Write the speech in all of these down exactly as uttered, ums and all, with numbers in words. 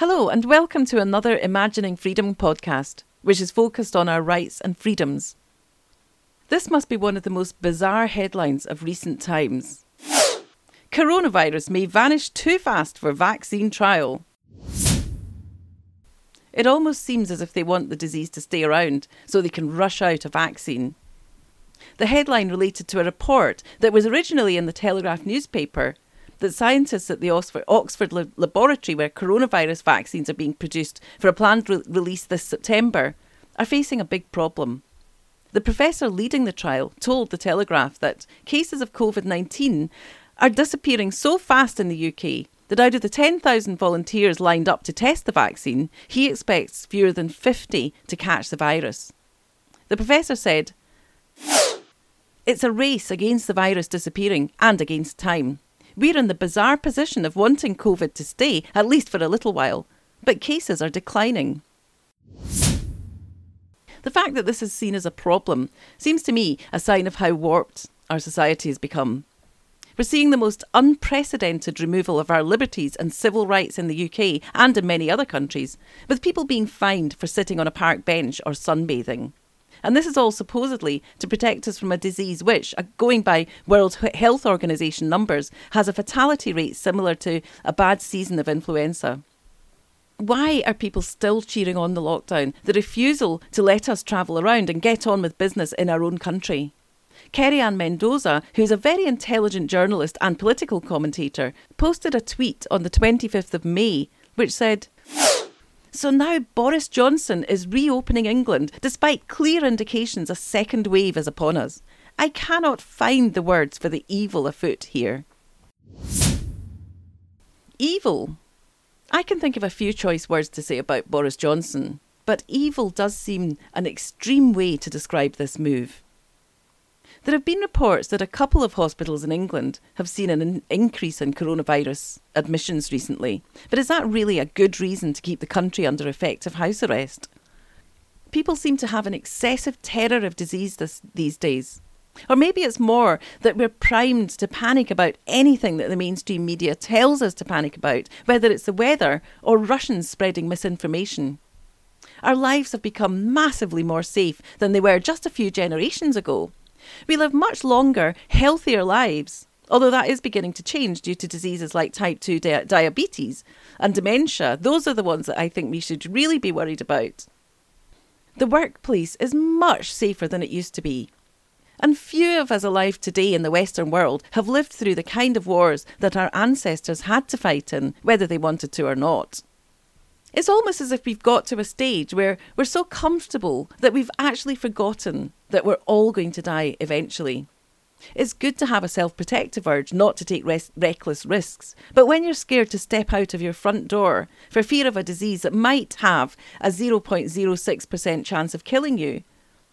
Hello and welcome to another Imagining Freedom podcast, which is focused on our rights and freedoms. This must be one of the most bizarre headlines of recent times. Coronavirus may vanish too fast for vaccine trial. It almost seems as if they want the disease to stay around so they can rush out a vaccine. The headline related to a report that was originally in the Telegraph newspaper that scientists at the Oxford laboratory where coronavirus vaccines are being produced for a planned re- release this September are facing a big problem. The professor leading the trial told the Telegraph that cases of covid nineteen are disappearing so fast in the U K that out of the ten thousand volunteers lined up to test the vaccine, he expects fewer than fifty to catch the virus. The professor said, "It's a race against the virus disappearing and against time. We're in the bizarre position of wanting COVID to stay, at least for a little while, but cases are declining." The fact that this is seen as a problem seems to me a sign of how warped our society has become. We're seeing the most unprecedented removal of our liberties and civil rights in the U K and in many other countries, with people being fined for sitting on a park bench or sunbathing. And this is all supposedly to protect us from a disease which, going by World Health Organization numbers, has a fatality rate similar to a bad season of influenza. Why are people still cheering on the lockdown, the refusal to let us travel around and get on with business in our own country? Kerry-Ann Mendoza, who's a very intelligent journalist and political commentator, posted a tweet on the twenty-fifth of May which said, "So now Boris Johnson is reopening England, despite clear indications a second wave is upon us. I cannot find the words for the evil afoot here." Evil. I can think of a few choice words to say about Boris Johnson, but evil does seem an extreme way to describe this move. There have been reports that a couple of hospitals in England have seen an increase in coronavirus admissions recently. But is that really a good reason to keep the country under effective house arrest? People seem to have an excessive terror of disease this, these days. Or maybe it's more that we're primed to panic about anything that the mainstream media tells us to panic about, whether it's the weather or Russians spreading misinformation. Our lives have become massively more safe than they were just a few generations ago. We live much longer, healthier lives, although that is beginning to change due to diseases like type two di- diabetes and dementia. Those are the ones that I think we should really be worried about. The workplace is much safer than it used to be. And few of us alive today in the Western world have lived through the kind of wars that our ancestors had to fight in, whether they wanted to or not. It's almost as if we've got to a stage where we're so comfortable that we've actually forgotten that we're all going to die eventually. It's good to have a self-protective urge not to take res- reckless risks, but when you're scared to step out of your front door for fear of a disease that might have a zero point zero six percent chance of killing you,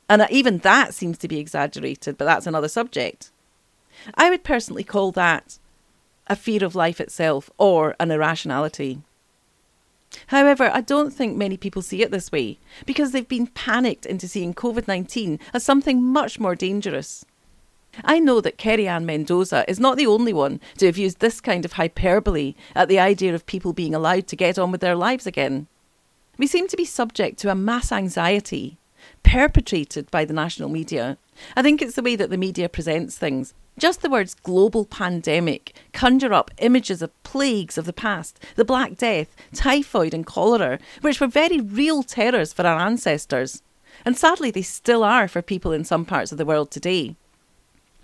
and even that seems to be exaggerated, but that's another subject. I would personally call that a fear of life itself or an irrationality. However, I don't think many people see it this way, because they've been panicked into seeing covid nineteen as something much more dangerous. I know that Kerry-Ann Mendoza is not the only one to have used this kind of hyperbole at the idea of people being allowed to get on with their lives again. We seem to be subject to a mass anxiety perpetrated by the national media. I think it's the way that the media presents things. Just the words global pandemic conjure up images of plagues of the past, the Black Death, typhoid and cholera, which were very real terrors for our ancestors. And sadly, they still are for people in some parts of the world today.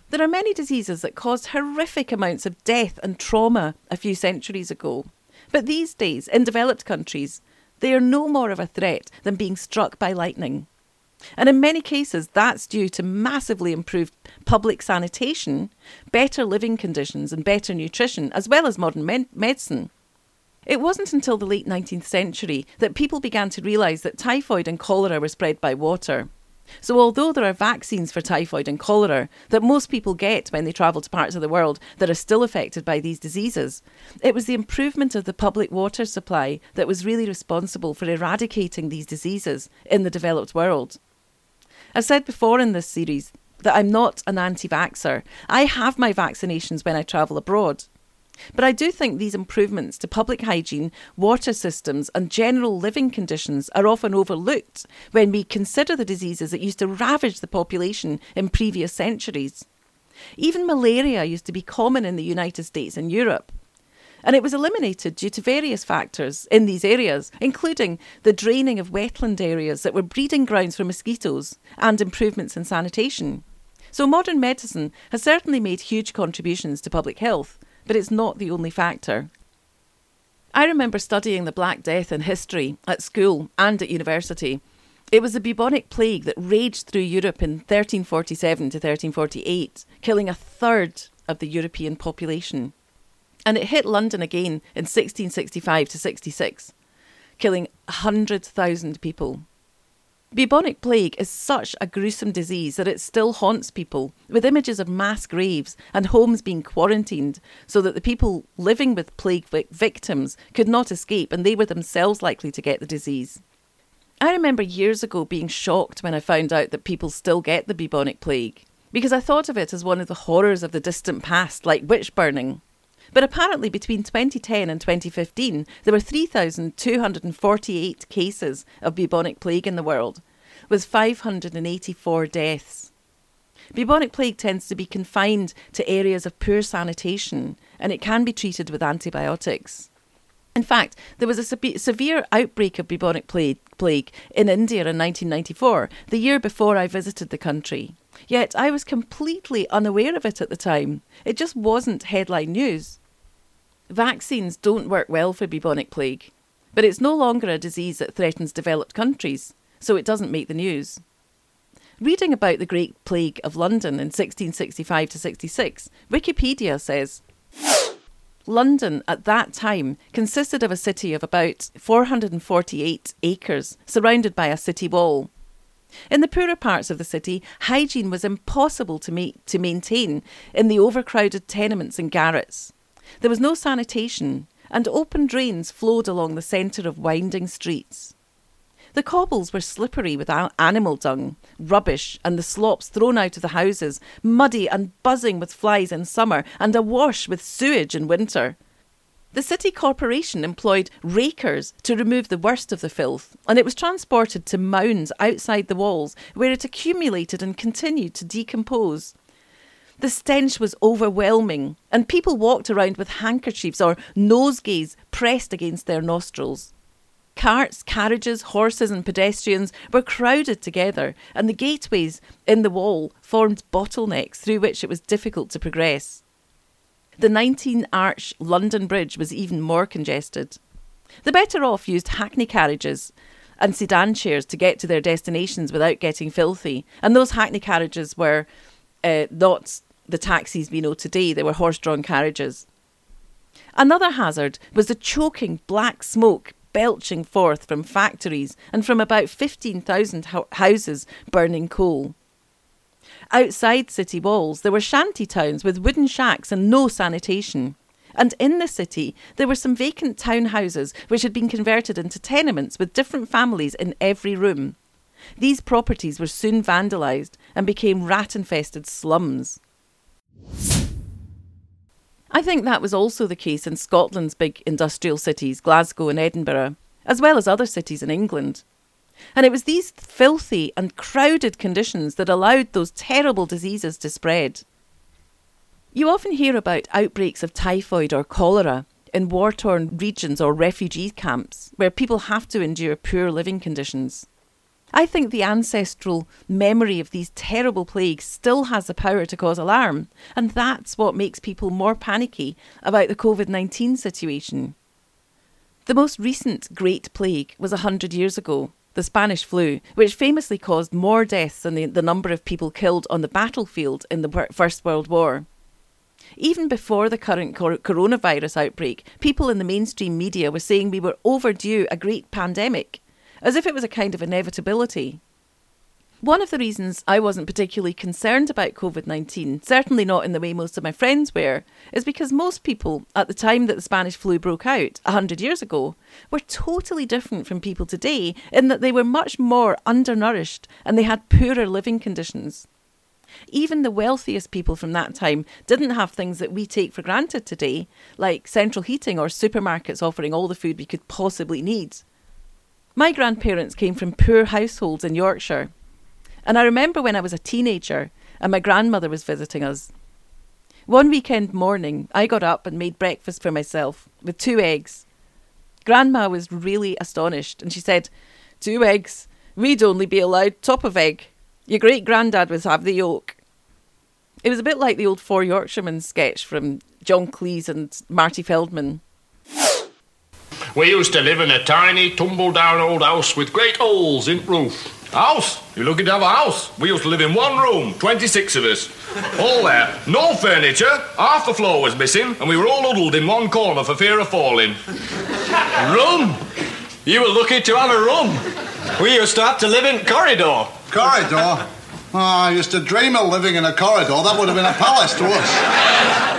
There are many diseases that caused horrific amounts of death and trauma a few centuries ago. But these days, in developed countries, they are no more of a threat than being struck by lightning. And in many cases, that's due to massively improved public sanitation, better living conditions and better nutrition, as well as modern med- medicine. It wasn't until the late nineteenth century that people began to realise that typhoid and cholera were spread by water. So although there are vaccines for typhoid and cholera that most people get when they travel to parts of the world that are still affected by these diseases, it was the improvement of the public water supply that was really responsible for eradicating these diseases in the developed world. I've said before in this series that I'm not an anti-vaxxer. I have my vaccinations when I travel abroad. But I do think these improvements to public hygiene, water systems and general living conditions are often overlooked when we consider the diseases that used to ravage the population in previous centuries. Even malaria used to be common in the United States and Europe, and it was eliminated due to various factors in these areas, including the draining of wetland areas that were breeding grounds for mosquitoes and improvements in sanitation. So modern medicine has certainly made huge contributions to public health, but it's not the only factor. I remember studying the Black Death in history at school and at university. It was the bubonic plague that raged through Europe in thirteen forty-seven to thirteen forty-eight, killing a third of the European population. And it hit London again in sixteen sixty-five to sixty-six, killing one hundred thousand people. Bubonic plague is such a gruesome disease that it still haunts people, with images of mass graves and homes being quarantined so that the people living with plague victims could not escape and they were themselves likely to get the disease. I remember years ago being shocked when I found out that people still get the bubonic plague, because I thought of it as one of the horrors of the distant past, like witch burning. But apparently between twenty ten and twenty fifteen, there were three thousand two hundred forty-eight cases of bubonic plague in the world, with five hundred eighty-four deaths. Bubonic plague tends to be confined to areas of poor sanitation, and it can be treated with antibiotics. In fact, there was a se- severe outbreak of bubonic plague, plague in India in nineteen ninety-four, the year before I visited the country. Yet I was completely unaware of it at the time. It just wasn't headline news. Vaccines don't work well for bubonic plague, but it's no longer a disease that threatens developed countries, so it doesn't make the news. Reading about the Great Plague of London in sixteen sixty-five to sixty-six, Wikipedia says, London at that time consisted of a city of about four hundred forty-eight acres, surrounded by a city wall. In the poorer parts of the city, hygiene was impossible to, make, to maintain in the overcrowded tenements and garrets. There was no sanitation, and open drains flowed along the centre of winding streets. The cobbles were slippery with animal dung, rubbish, and the slops thrown out of the houses, muddy and buzzing with flies in summer, and awash with sewage in winter. The city corporation employed rakers to remove the worst of the filth, and it was transported to mounds outside the walls where it accumulated and continued to decompose. The stench was overwhelming, and people walked around with handkerchiefs or nosegays pressed against their nostrils. Carts, carriages, horses and pedestrians were crowded together, and the gateways in the wall formed bottlenecks through which it was difficult to progress. The nineteen-arch London Bridge was even more congested. The better-off used hackney carriages and sedan chairs to get to their destinations without getting filthy, and those hackney carriages were uh, not the taxis we know today, they were horse-drawn carriages. Another hazard was the choking black smoke belching forth from factories and from about fifteen thousand ho- houses burning coal. Outside city walls, there were shanty towns with wooden shacks and no sanitation. And in the city, there were some vacant townhouses which had been converted into tenements with different families in every room. These properties were soon vandalised and became rat-infested slums. I think that was also the case in Scotland's big industrial cities, Glasgow and Edinburgh, as well as other cities in England. And it was these filthy and crowded conditions that allowed those terrible diseases to spread. You often hear about outbreaks of typhoid or cholera in war-torn regions or refugee camps, where people have to endure poor living conditions. I think the ancestral memory of these terrible plagues still has the power to cause alarm, and that's what makes people more panicky about the covid nineteen situation. The most recent Great Plague was one hundred years ago, the Spanish flu, which famously caused more deaths than the, the number of people killed on the battlefield in the First World War. Even before the current cor- coronavirus outbreak, people in the mainstream media were saying we were overdue a great pandemic, as if it was a kind of inevitability. One of the reasons I wasn't particularly concerned about covid nineteen, certainly not in the way most of my friends were, is because most people, at the time that the Spanish flu broke out, one hundred years ago, were totally different from people today in that they were much more undernourished and they had poorer living conditions. Even the wealthiest people from that time didn't have things that we take for granted today, like central heating or supermarkets offering all the food we could possibly need. My grandparents came from poor households in Yorkshire, and I remember when I was a teenager and my grandmother was visiting us. One weekend morning, I got up and made breakfast for myself with two eggs. Grandma was really astonished and she said, "Two eggs? We'd only be allowed top of egg. Your great-granddad would have the yolk." It was a bit like the old Four Yorkshiremen sketch from John Cleese and Marty Feldman. "We used to live in a tiny, tumble-down old house with great holes in roof." "House? You're looking to have a house? We used to live in one room, twenty-six of us. All there, no furniture, half the floor was missing, and we were all huddled in one corner for fear of falling." "Room? You were lucky to have a room. We used to have to live in corridor." "Corridor? Oh, I used to dream of living in a corridor. That would have been a palace to us."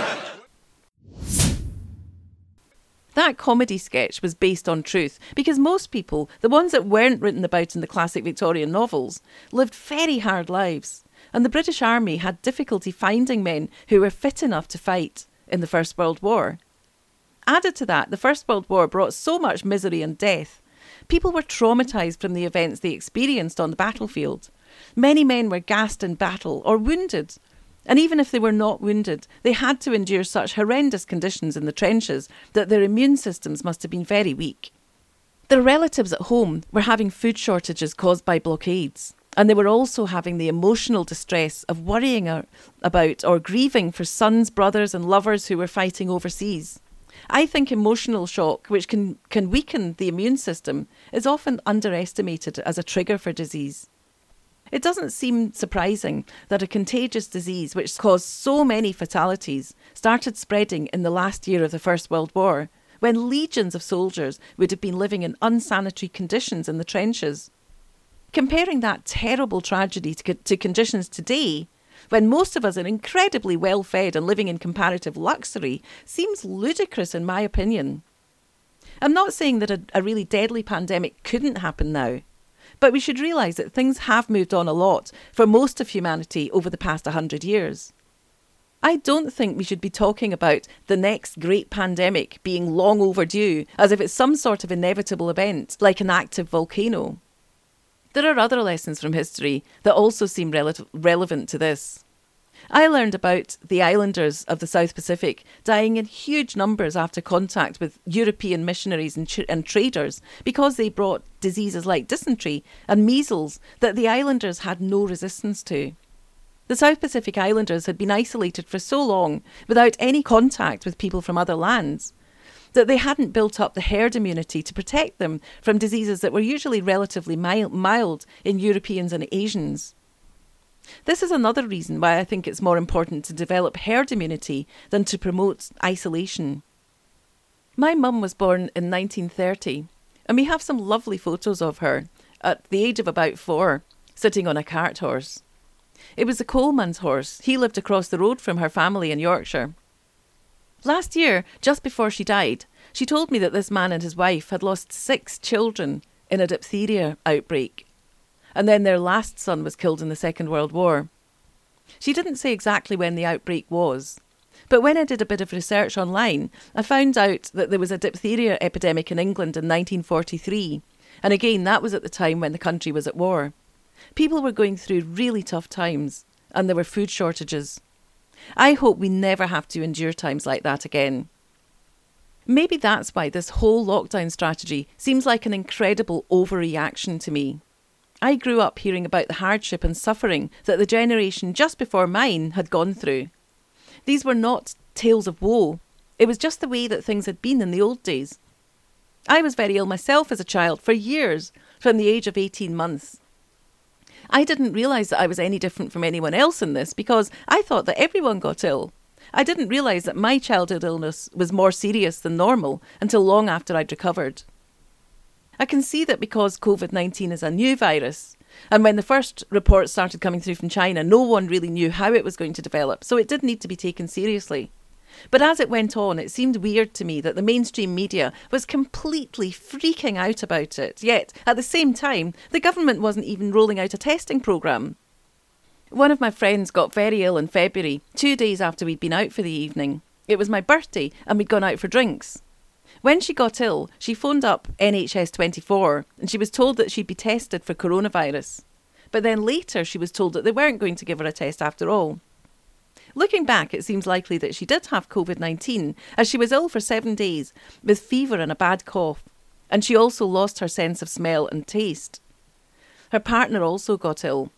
That comedy sketch was based on truth because most people, the ones that weren't written about in the classic Victorian novels, lived very hard lives, and the British Army had difficulty finding men who were fit enough to fight in the First World War. Added to that, the First World War brought so much misery and death. People were traumatised from the events they experienced on the battlefield. Many men were gassed in battle or wounded. And even if they were not wounded, they had to endure such horrendous conditions in the trenches that their immune systems must have been very weak. Their relatives at home were having food shortages caused by blockades. And they were also having the emotional distress of worrying about or grieving for sons, brothers and lovers who were fighting overseas. I think emotional shock, which can, can weaken the immune system, is often underestimated as a trigger for disease. It doesn't seem surprising that a contagious disease, which caused so many fatalities, started spreading in the last year of the First World War, when legions of soldiers would have been living in unsanitary conditions in the trenches. Comparing that terrible tragedy to, to conditions today, when most of us are incredibly well-fed and living in comparative luxury, seems ludicrous in my opinion. I'm not saying that a, a really deadly pandemic couldn't happen now, but we should realise that things have moved on a lot for most of humanity over the past one hundred years. I don't think we should be talking about the next great pandemic being long overdue, as if it's some sort of inevitable event, like an active volcano. There are other lessons from history that also seem rel- relevant to this. I learned about the islanders of the South Pacific dying in huge numbers after contact with European missionaries and, tra- and traders because they brought diseases like dysentery and measles that the islanders had no resistance to. The South Pacific islanders had been isolated for so long without any contact with people from other lands that they hadn't built up the herd immunity to protect them from diseases that were usually relatively mild in Europeans and Asians. This is another reason why I think it's more important to develop herd immunity than to promote isolation. My mum was born in nineteen thirty, and we have some lovely photos of her, at the age of about four, sitting on a cart horse. It was a coalman's horse. He lived across the road from her family in Yorkshire. Last year, just before she died, she told me that this man and his wife had lost six children in a diphtheria outbreak, and then their last son was killed in the Second World War. She didn't say exactly when the outbreak was, but when I did a bit of research online, I found out that there was a diphtheria epidemic in England in nineteen forty-three, and again that was at the time when the country was at war. People were going through really tough times, and there were food shortages. I hope we never have to endure times like that again. Maybe that's why this whole lockdown strategy seems like an incredible overreaction to me. I grew up hearing about the hardship and suffering that the generation just before mine had gone through. These were not tales of woe. It was just the way that things had been in the old days. I was very ill myself as a child for years, from the age of eighteen months. I didn't realise that I was any different from anyone else in this because I thought that everyone got ill. I didn't realise that my childhood illness was more serious than normal until long after I'd recovered. I can see that because covid nineteen is a new virus, and when the first reports started coming through from China, no one really knew how it was going to develop, so it did need to be taken seriously. But as it went on, it seemed weird to me that the mainstream media was completely freaking out about it. Yet, at the same time, the government wasn't even rolling out a testing programme. One of my friends got very ill in February, two days after we'd been out for the evening. It was my birthday and we'd gone out for drinks. When she got ill, she phoned up N H S twenty-four and she was told that she'd be tested for coronavirus. But then later she was told that they weren't going to give her a test after all. Looking back, it seems likely that she did have covid nineteen, as she was ill for seven days with fever and a bad cough. And she also lost her sense of smell and taste. Her partner also got ill.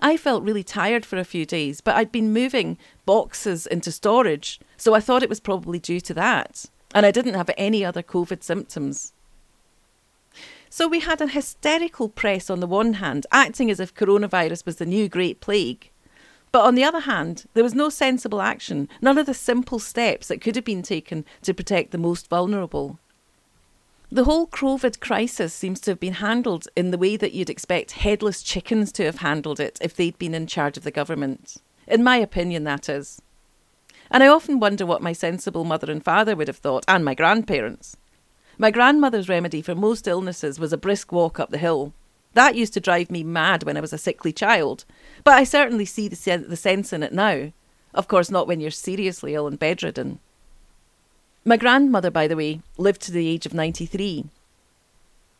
I felt really tired for a few days, but I'd been moving boxes into storage, so I thought it was probably due to that, and I didn't have any other COVID symptoms. So we had an hysterical press on the one hand, acting as if coronavirus was the new Great Plague. But on the other hand, there was no sensible action, none of the simple steps that could have been taken to protect the most vulnerable. The whole COVID crisis seems to have been handled in the way that you'd expect headless chickens to have handled it if they'd been in charge of the government. In my opinion, that is. And I often wonder what my sensible mother and father would have thought, and my grandparents. My grandmother's remedy for most illnesses was a brisk walk up the hill. That used to drive me mad when I was a sickly child, but I certainly see the sen- the sense in it now. Of course, not when you're seriously ill and bedridden. My grandmother, by the way, lived to the age of ninety-three.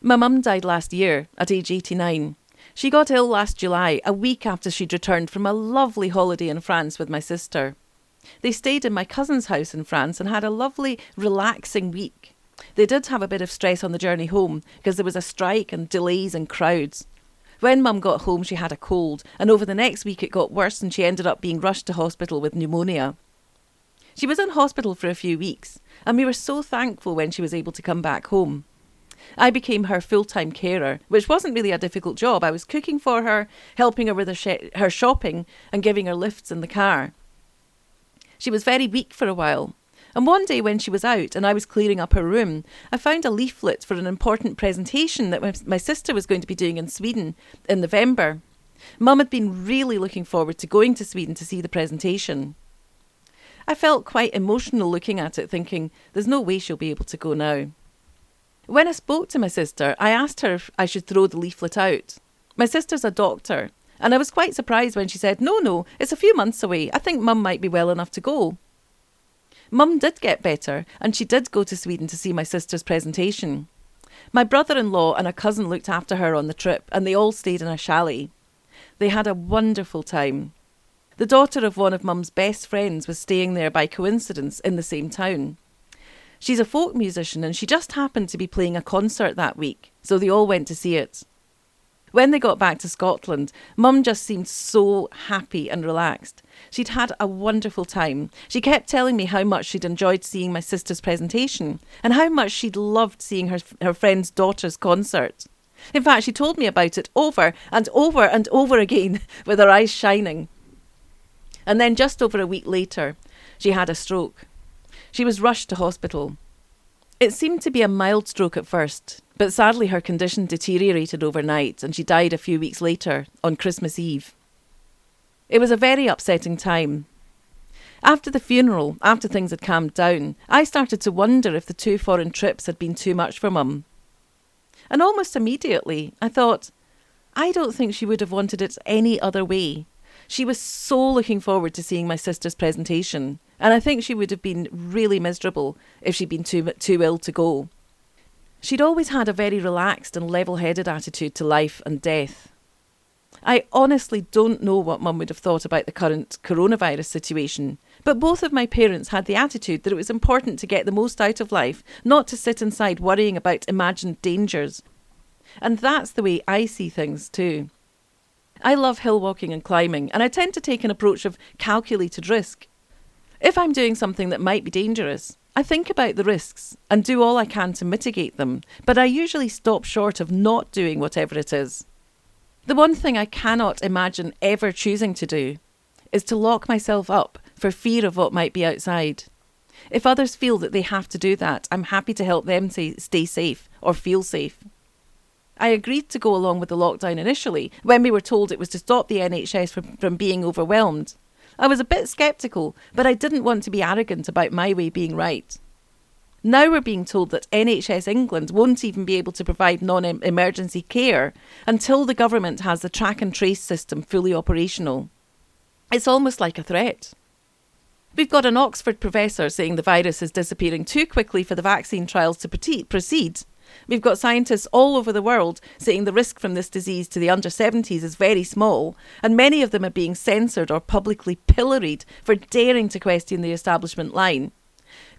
My mum died last year, at age eighty-nine. She got ill last July, a week after she'd returned from a lovely holiday in France with my sister. They stayed in my cousin's house in France and had a lovely, relaxing week. They did have a bit of stress on the journey home, because there was a strike and delays and crowds. When Mum got home, she had a cold, and over the next week it got worse and she ended up being rushed to hospital with pneumonia. She was in hospital for a few weeks, and we were so thankful when she was able to come back home. I became her full-time carer, which wasn't really a difficult job. I was cooking for her, helping her with her, sh- her shopping and giving her lifts in the car. She was very weak for a while, and one day when she was out and I was clearing up her room, I found a leaflet for an important presentation that my sister was going to be doing in Sweden in November. Mum had been really looking forward to going to Sweden to see the presentation. I felt quite emotional looking at it, thinking, there's no way she'll be able to go now. When I spoke to my sister, I asked her if I should throw the leaflet out. My sister's a doctor, and I was quite surprised when she said, no, no, it's a few months away. I think Mum might be well enough to go. Mum did get better, and she did go to Sweden to see my sister's presentation. My brother-in-law and a cousin looked after her on the trip, and they all stayed in a chalet. They had a wonderful time. The daughter of one of Mum's best friends was staying there by coincidence in the same town. She's a folk musician and she just happened to be playing a concert that week, so they all went to see it. When they got back to Scotland, Mum just seemed so happy and relaxed. She'd had a wonderful time. She kept telling me how much she'd enjoyed seeing my sister's presentation and how much she'd loved seeing her, her friend's daughter's concert. In fact, she told me about it over and over and over again with her eyes shining. And then just over a week later, she had a stroke. She was rushed to hospital. It seemed to be a mild stroke at first, but sadly her condition deteriorated overnight and she died a few weeks later, on Christmas Eve. It was a very upsetting time. After the funeral, after things had calmed down, I started to wonder if the two foreign trips had been too much for Mum. And almost immediately, I thought, I don't think she would have wanted it any other way. She was so looking forward to seeing my sister's presentation, and I think she would have been really miserable if she'd been too too ill to go. She'd always had a very relaxed and level-headed attitude to life and death. I honestly don't know what Mum would have thought about the current coronavirus situation, but both of my parents had the attitude that it was important to get the most out of life, not to sit inside worrying about imagined dangers. And that's the way I see things too. I love hill walking and climbing, and I tend to take an approach of calculated risk. If I'm doing something that might be dangerous, I think about the risks and do all I can to mitigate them, but I usually stop short of not doing whatever it is. The one thing I cannot imagine ever choosing to do is to lock myself up for fear of what might be outside. If others feel that they have to do that, I'm happy to help them stay safe or feel safe. I agreed to go along with the lockdown initially, when we were told it was to stop the N H S from, from being overwhelmed. I was a bit sceptical, but I didn't want to be arrogant about my way being right. Now we're being told that N H S England won't even be able to provide non-emergency care until the government has the track and trace system fully operational. It's almost like a threat. We've got an Oxford professor saying the virus is disappearing too quickly for the vaccine trials to proceed. We've got scientists all over the world saying the risk from this disease to the under seventies is very small, and many of them are being censored or publicly pilloried for daring to question the establishment line.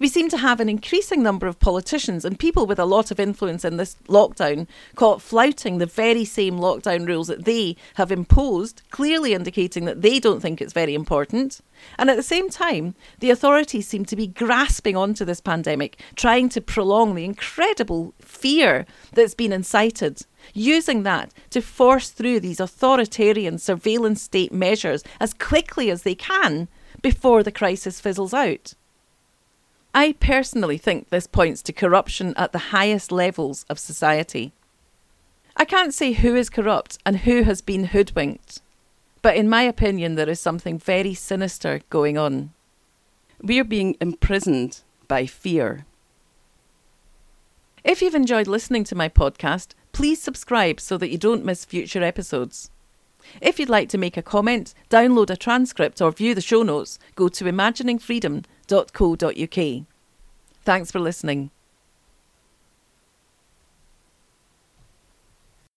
We seem to have an increasing number of politicians and people with a lot of influence in this lockdown caught flouting the very same lockdown rules that they have imposed, clearly indicating that they don't think it's very important. And at the same time, the authorities seem to be grasping onto this pandemic, trying to prolong the incredible fear that's been incited, using that to force through these authoritarian surveillance state measures as quickly as they can before the crisis fizzles out. I personally think this points to corruption at the highest levels of society. I can't say who is corrupt and who has been hoodwinked, but in my opinion there is something very sinister going on. We are being imprisoned by fear. If you've enjoyed listening to my podcast, please subscribe so that you don't miss future episodes. If you'd like to make a comment, download a transcript or view the show notes, go to imagining freedom dot co dot U K. Thanks for listening.